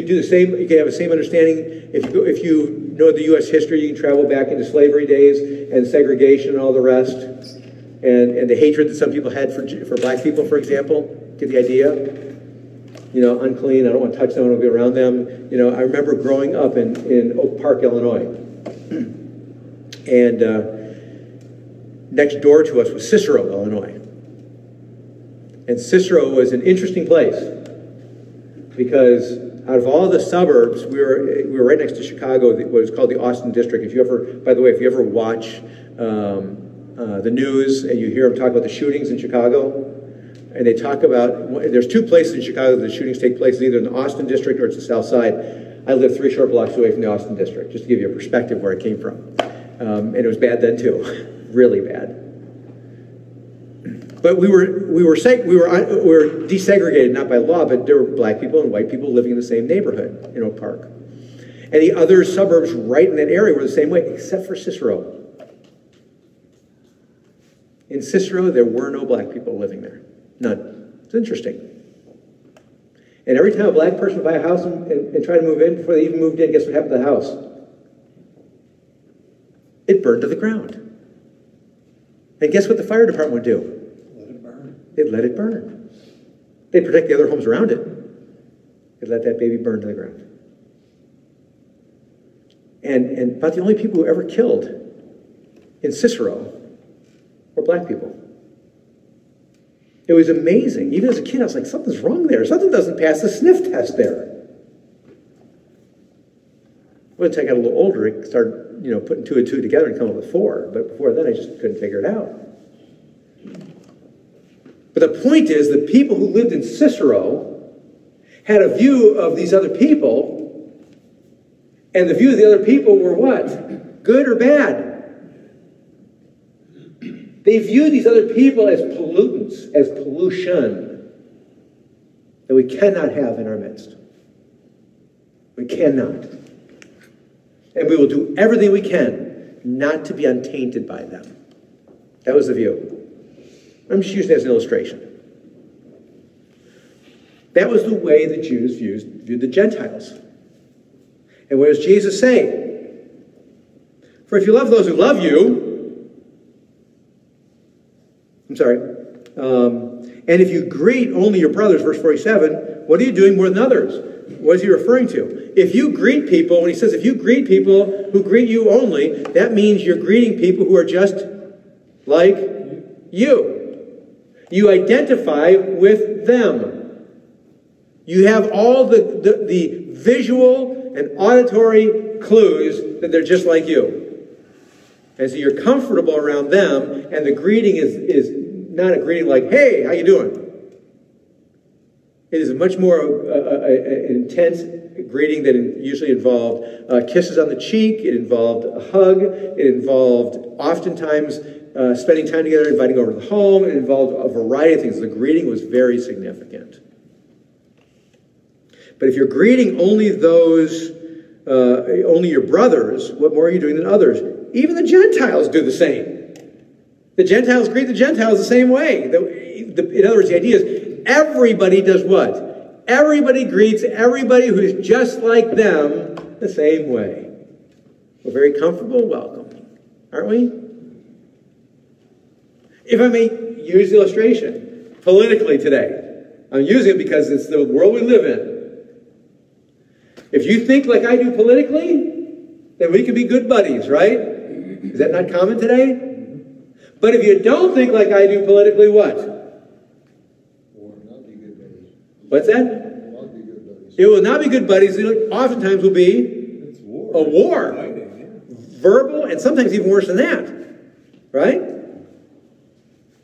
do the same. You could have the same understanding if you know the U.S. history. You can travel back into slavery days and segregation and all the rest, and the hatred that some people had for black people, for example. Get the idea? You know, unclean, I don't want to touch them, I don't want to be around them. You know, I remember growing up in Oak Park, Illinois, and next door to us was Cicero, Illinois. And Cicero was an interesting place because out of all the suburbs, we were right next to Chicago, what was called the Austin District. If you ever, by the way, if you ever watch the news and you hear them talk about the shootings in Chicago, and they talk about, there's two places in Chicago that the shootings take place, either in the Austin District or it's the South Side. I lived 3 short blocks away from the Austin District, just to give you a perspective where I came from. And it was bad then too, really bad. But we were desegregated, not by law, but there were black people and white people living in the same neighborhood in Oak Park. And the other suburbs right in that area were the same way, except for Cicero. In Cicero, there were no black people living there. None. It's interesting. And every time a black person would buy a house and try to move in, before they even moved in, guess what happened to the house? It burned to the ground. And guess what the fire department would do? Let it burn. They'd let it burn. They'd protect the other homes around it. They'd let that baby burn to the ground. And about the only people who ever killed in Cicero were black people. It was amazing. Even as a kid, I was like, something's wrong there. Something doesn't pass the sniff test there. Once I got a little older, I started, putting two and two together and coming up with four. But before then, I just couldn't figure it out. But the point is, the people who lived in Cicero had a view of these other people, and the view of the other people were what? Good or bad? They viewed these other people as pollutants, as pollution that we cannot have in our midst. We cannot. And we will do everything we can not to be untainted by them. That was the view. I'm just using that as an illustration. That was the way the Jews viewed the Gentiles. And what does Jesus say? For if you love those who love you, and if you greet only your brothers, verse 47, what are you doing more than others? What is he referring to? If you greet people, when he says if you greet people who greet you only, that means you're greeting people who are just like you. You identify with them. You have all the visual and auditory clues that they're just like you. And so you're comfortable around them, and the greeting is not a greeting like, hey, how you doing? It is much more an intense greeting that usually involved kisses on the cheek. It involved a hug. It involved oftentimes spending time together, inviting over to the home. It involved a variety of things. The greeting was very significant. But if you're greeting only only your brothers, what more are you doing than others? Even the Gentiles do the same. The Gentiles greet the Gentiles the same way. In other words, the idea is everybody does what? Everybody greets everybody who is just like them the same way. We're very comfortable, welcoming, aren't we? If I may use the illustration, politically today, I'm using it because it's the world we live in. If you think like I do politically, then we can be good buddies, right? Is that not common today? But if you don't think like I do politically, what? We'll not be good buddies. What's that? We'll not be good buddies. It will not be good buddies. It oftentimes will be a war. Verbal, and sometimes even worse than that. Right?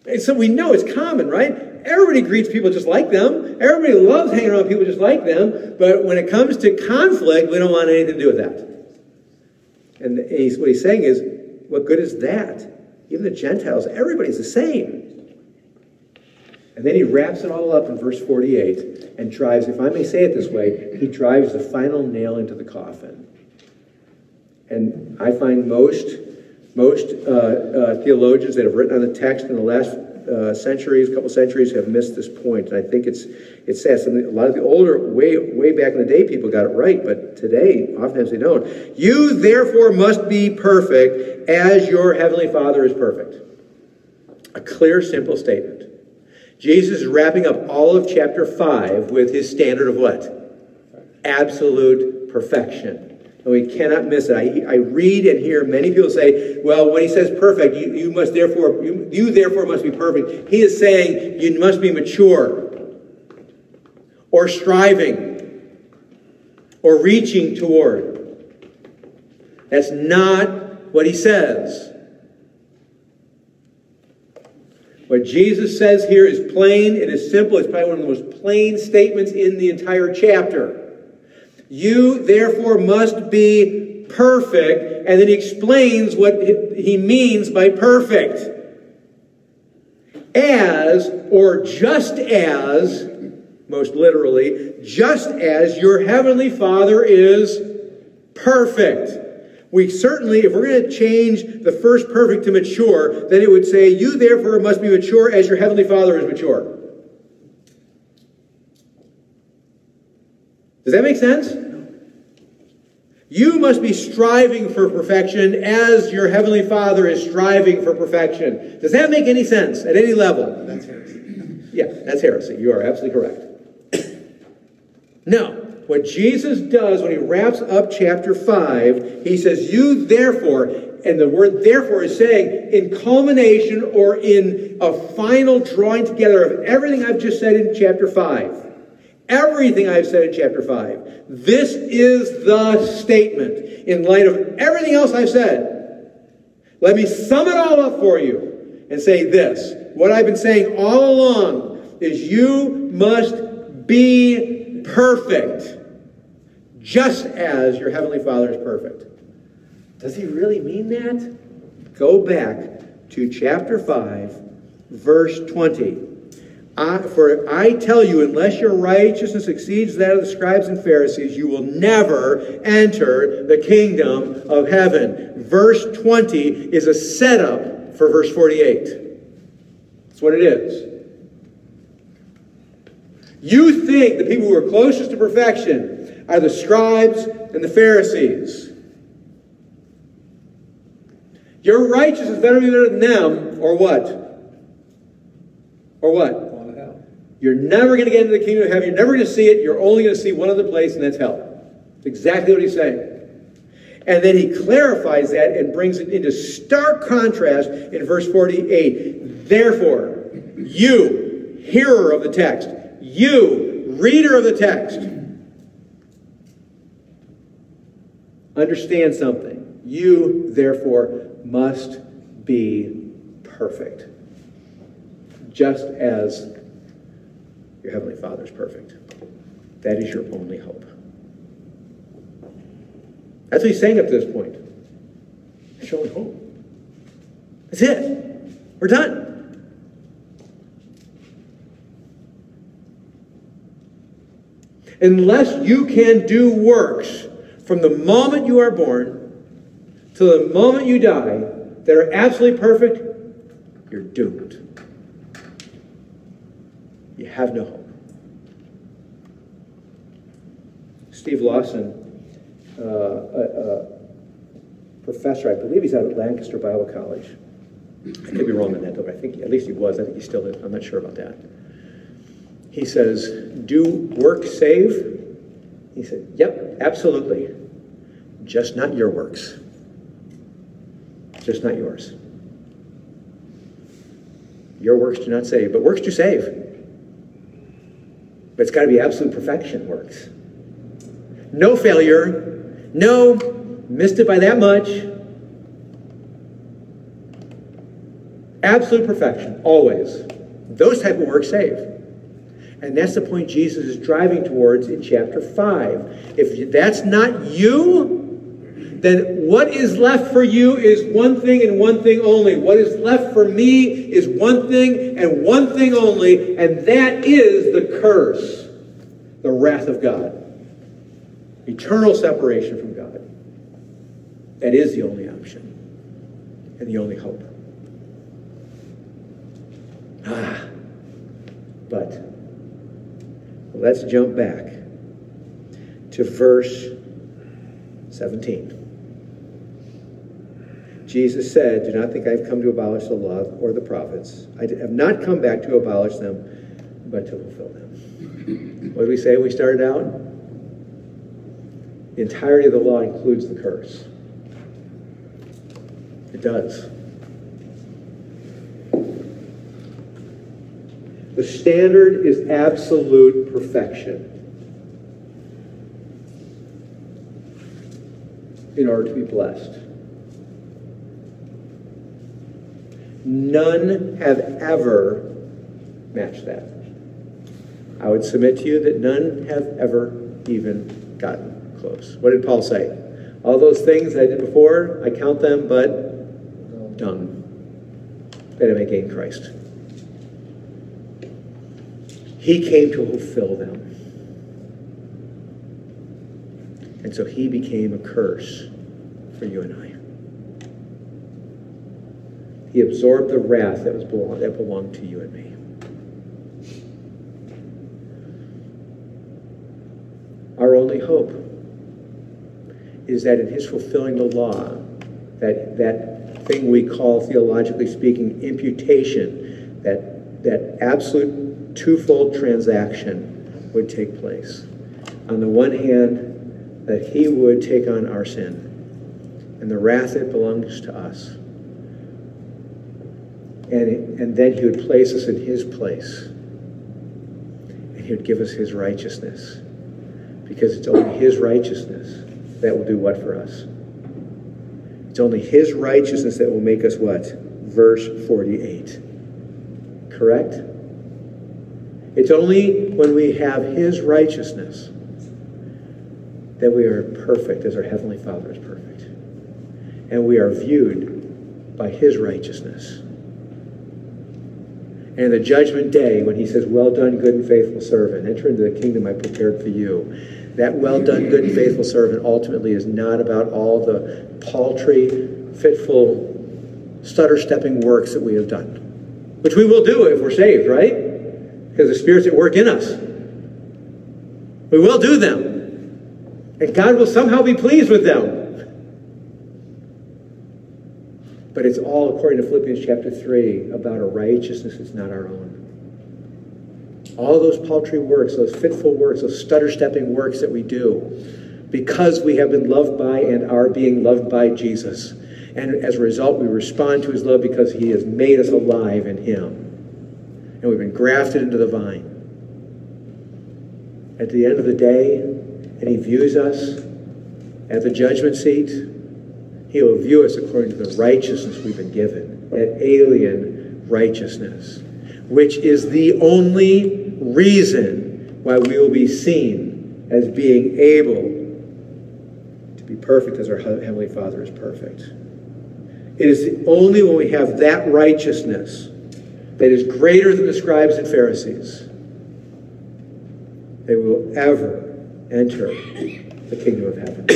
And so we know it's common, right? Everybody greets people just like them. Everybody loves hanging around people just like them. But when it comes to conflict, we don't want anything to do with that. And what he's saying is, what good is that? Even the Gentiles, everybody's the same. And then he wraps it all up in verse 48 and drives, if I may say it this way, he drives the final nail into the coffin. And I find most theologians that have written on the text in the last couple centuries have missed this point. And I think it's sad. A lot of the older, way back in the day, people got it right, but today, oftentimes they don't. You therefore must be perfect as your heavenly Father is perfect. A clear, simple statement. Jesus is wrapping up all of chapter 5 with his standard of what? Absolute perfection. And we cannot miss it. I read and hear many people say, well, when he says perfect, you therefore must be perfect. He is saying you must be mature or striving or reaching toward. That's not what he says. What Jesus says here is plain. It is simple. It's probably one of the most plain statements in the entire chapter. You, therefore, must be perfect. And then he explains what he means by perfect. As, or just as, most literally, just as your heavenly Father is perfect. We certainly, if we're going to change the first perfect to mature, then it would say, you, therefore, must be mature as your heavenly Father is mature. Does that make sense? You must be striving for perfection as your Heavenly Father is striving for perfection. Does that make any sense at any level? That's heresy. Yeah, that's heresy. You are absolutely correct. Now, what Jesus does when he wraps up chapter 5, he says, you therefore, and the word therefore is saying in culmination or in a final drawing together of everything I've just said in chapter 5. Everything I've said in chapter 5. This is the statement. In light of everything else I've said, let me sum it all up for you and say this. What I've been saying all along is you must be perfect, just as your Heavenly Father is perfect. Does he really mean that? Go back to chapter 5, verse 20. For I tell you, unless your righteousness exceeds that of the scribes and Pharisees, you will never enter the kingdom of heaven. Verse 20 is a setup for verse 48. That's what it is. You think the people who are closest to perfection are the scribes and the Pharisees. Your righteousness better be better than them, or what? Or what? You're never going to get into the kingdom of heaven. You're never going to see it. You're only going to see one other place, and that's hell. That's exactly what he's saying. And then he clarifies that and brings it into stark contrast in verse 48. Therefore, you, hearer of the text, you, reader of the text, understand something. You, therefore, must be perfect, just as your Heavenly Father is perfect. That is your only hope. That's what he's saying up to this point. It's your only hope. That's it. We're done. Unless you can do works from the moment you are born to the moment you die that are absolutely perfect, you're doomed. You have no hope. Steve Lawson, a professor, I believe he's out at Lancaster Bible College. I could be wrong on that, though, but I think at least he was. I think he still is. I'm not sure about that. He says, do work save? He said, yep, absolutely. Just not your works. Just not yours. Your works do not save, but works do save. But it's got to be absolute perfection works. No failure. No, missed it by that much. Absolute perfection, always. Those type of works save. And that's the point Jesus is driving towards in chapter 5. If that's not you, then what is left for you is one thing and one thing only. What is left for me is one thing and one thing only, and that is the curse, the wrath of God. Eternal separation from God. That is the only option and the only hope. But let's jump back to verse 17. Jesus said, do not think I have come to abolish the law or the prophets. I have not come back to abolish them, but to fulfill them. What did we say when we started out? The entirety of the law includes the curse. It does. The standard is absolute perfection in order to be blessed. None have ever matched that. I would submit to you that none have ever even gotten close. What did Paul say? All those things that I did before, I count them, but dung, that I may gain Christ. He came to fulfill them. And so he became a curse for you and I. He absorbed the wrath that belonged to you and me. Our only hope is that in his fulfilling the law, that thing we call, theologically speaking, imputation, that absolute twofold transaction would take place. On the one hand, that he would take on our sin and the wrath that belongs to us. And then he would place us in his place. And he would give us his righteousness. Because it's only his righteousness that will do what for us? It's only his righteousness that will make us what? Verse 48. Correct? It's only when we have his righteousness that we are perfect as our Heavenly Father is perfect. And we are viewed by his righteousness. And the judgment day, when he says, "Well done, good and faithful servant, enter into the kingdom I prepared for you." That "well done, good and faithful servant" ultimately is not about all the paltry, fitful, stutter-stepping works that we have done, which we will do if we're saved, right? Because the Spirit's at work in us. We will do them. And God will somehow be pleased with them. But it's all, according to Philippians chapter 3, about a righteousness that's not our own. All those paltry works, those fitful works, those stutter-stepping works that we do, because we have been loved by and are being loved by Jesus. And as a result, we respond to his love because he has made us alive in him. And we've been grafted into the vine. At the end of the day, and he views us at the judgment seat, he will view us according to the righteousness we've been given, that alien righteousness, which is the only reason why we will be seen as being able to be perfect as our Heavenly Father is perfect. It is only when we have that righteousness that is greater than the scribes and Pharisees that we will ever enter the kingdom of heaven.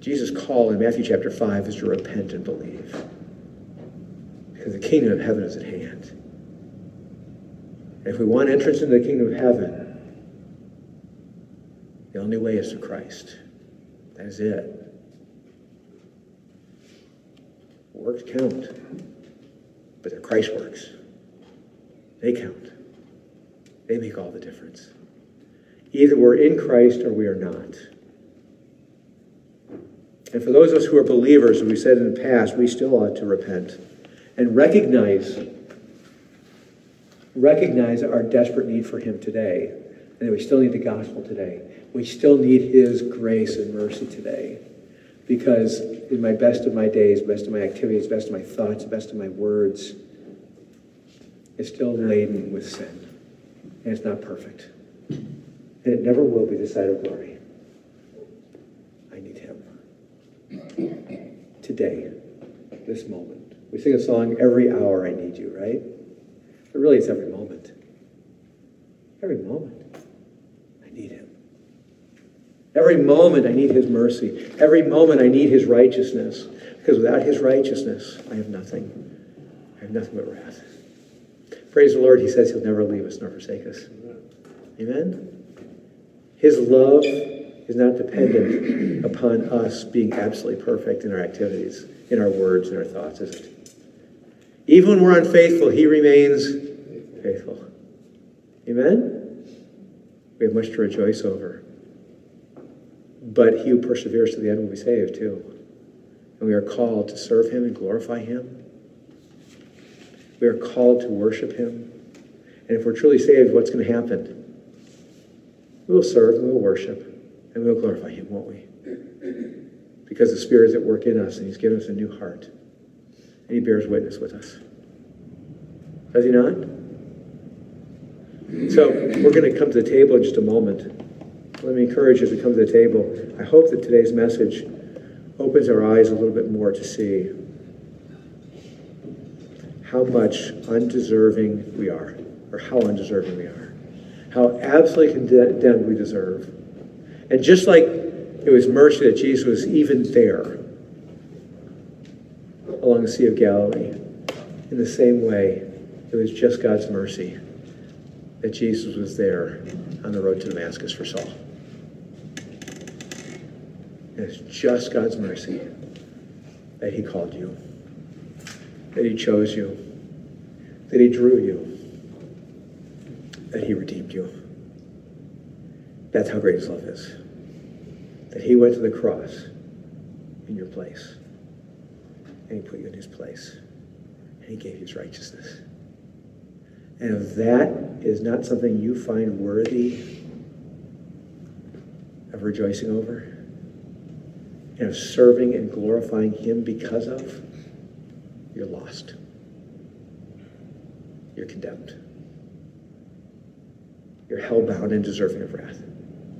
Jesus' call in Matthew chapter 5 is to repent and believe, because the kingdom of heaven is at hand. And if we want entrance into the kingdom of heaven, the only way is through Christ. That is it. Works count, but they're Christ works. They count. They make all the difference. Either we're in Christ or we are not. And for those of us who are believers, as we said in the past, we still ought to repent and recognize our desperate need for him today, and that we still need the gospel today. We still need his grace and mercy today, because in my best of my days, best of my activities, best of my thoughts, best of my words, it's still laden with sin, and it's not perfect, and it never will be the sight of glory. Today, this moment. We sing a song, "Every Hour I Need You," right? But really it's every moment. Every moment I need him. Every moment I need his mercy. Every moment I need his righteousness. Because without his righteousness, I have nothing. I have nothing but wrath. Praise the Lord, he says he'll never leave us nor forsake us. Amen? His love is not dependent upon us being absolutely perfect in our activities, in our words, in our thoughts, is it? Even when we're unfaithful, he remains faithful. Amen? We have much to rejoice over. But he who perseveres to the end will be saved too. And we are called to serve him and glorify him. We are called to worship him. And if we're truly saved, what's going to happen? We will serve and we will worship. And we'll glorify him, won't we? Because the Spirit is at work in us, and he's given us a new heart. And he bears witness with us. Does he not? So we're going to come to the table in just a moment. Let me encourage you as we come to the table. I hope that today's message opens our eyes a little bit more to see how much undeserving we are, or how undeserving we are. How absolutely condemned we deserve. And just like it was mercy that Jesus was even there along the Sea of Galilee, in the same way, it was just God's mercy that Jesus was there on the road to Damascus for Saul. And it's just God's mercy that he called you, that he chose you, that he drew you, that he redeemed you. That's how great his love is. That he went to the cross in your place. And he put you in his place. And he gave you his righteousness. And if that is not something you find worthy of rejoicing over, and of serving and glorifying him because of, you're lost. You're condemned. You're hell-bound and deserving of wrath,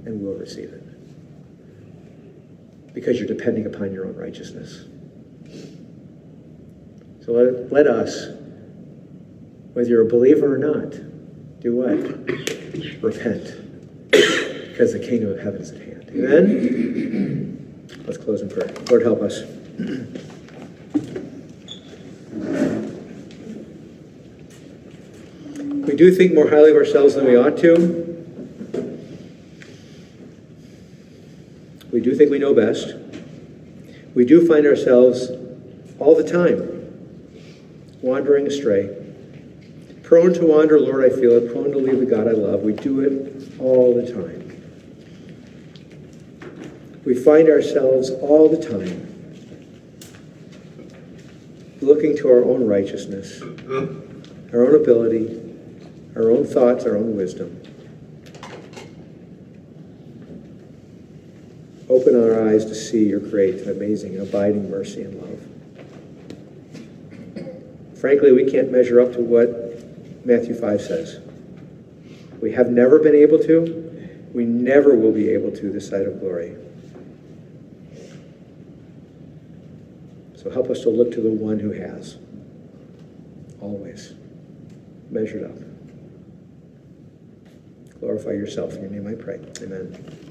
and will receive it. Because you're depending upon your own righteousness. So let us, whether you're a believer or not, do what? Repent. Because the kingdom of heaven is at hand. Amen? Let's close in prayer. Lord, help us. We do think more highly of ourselves than we ought to. We do think we know best. We do find ourselves all the time wandering astray. Prone to wander, Lord, I feel it. Prone to leave the God I love. We do it all the time. We find ourselves all the time looking to our own righteousness, our own ability, our own thoughts, our own wisdom. Open our eyes to see your great and amazing and abiding mercy and love. Frankly, we can't measure up to what Matthew 5 says. We have never been able to. We never will be able to this side of glory. So help us to look to the one who has always measured up. Glorify yourself. In your name I pray. Amen.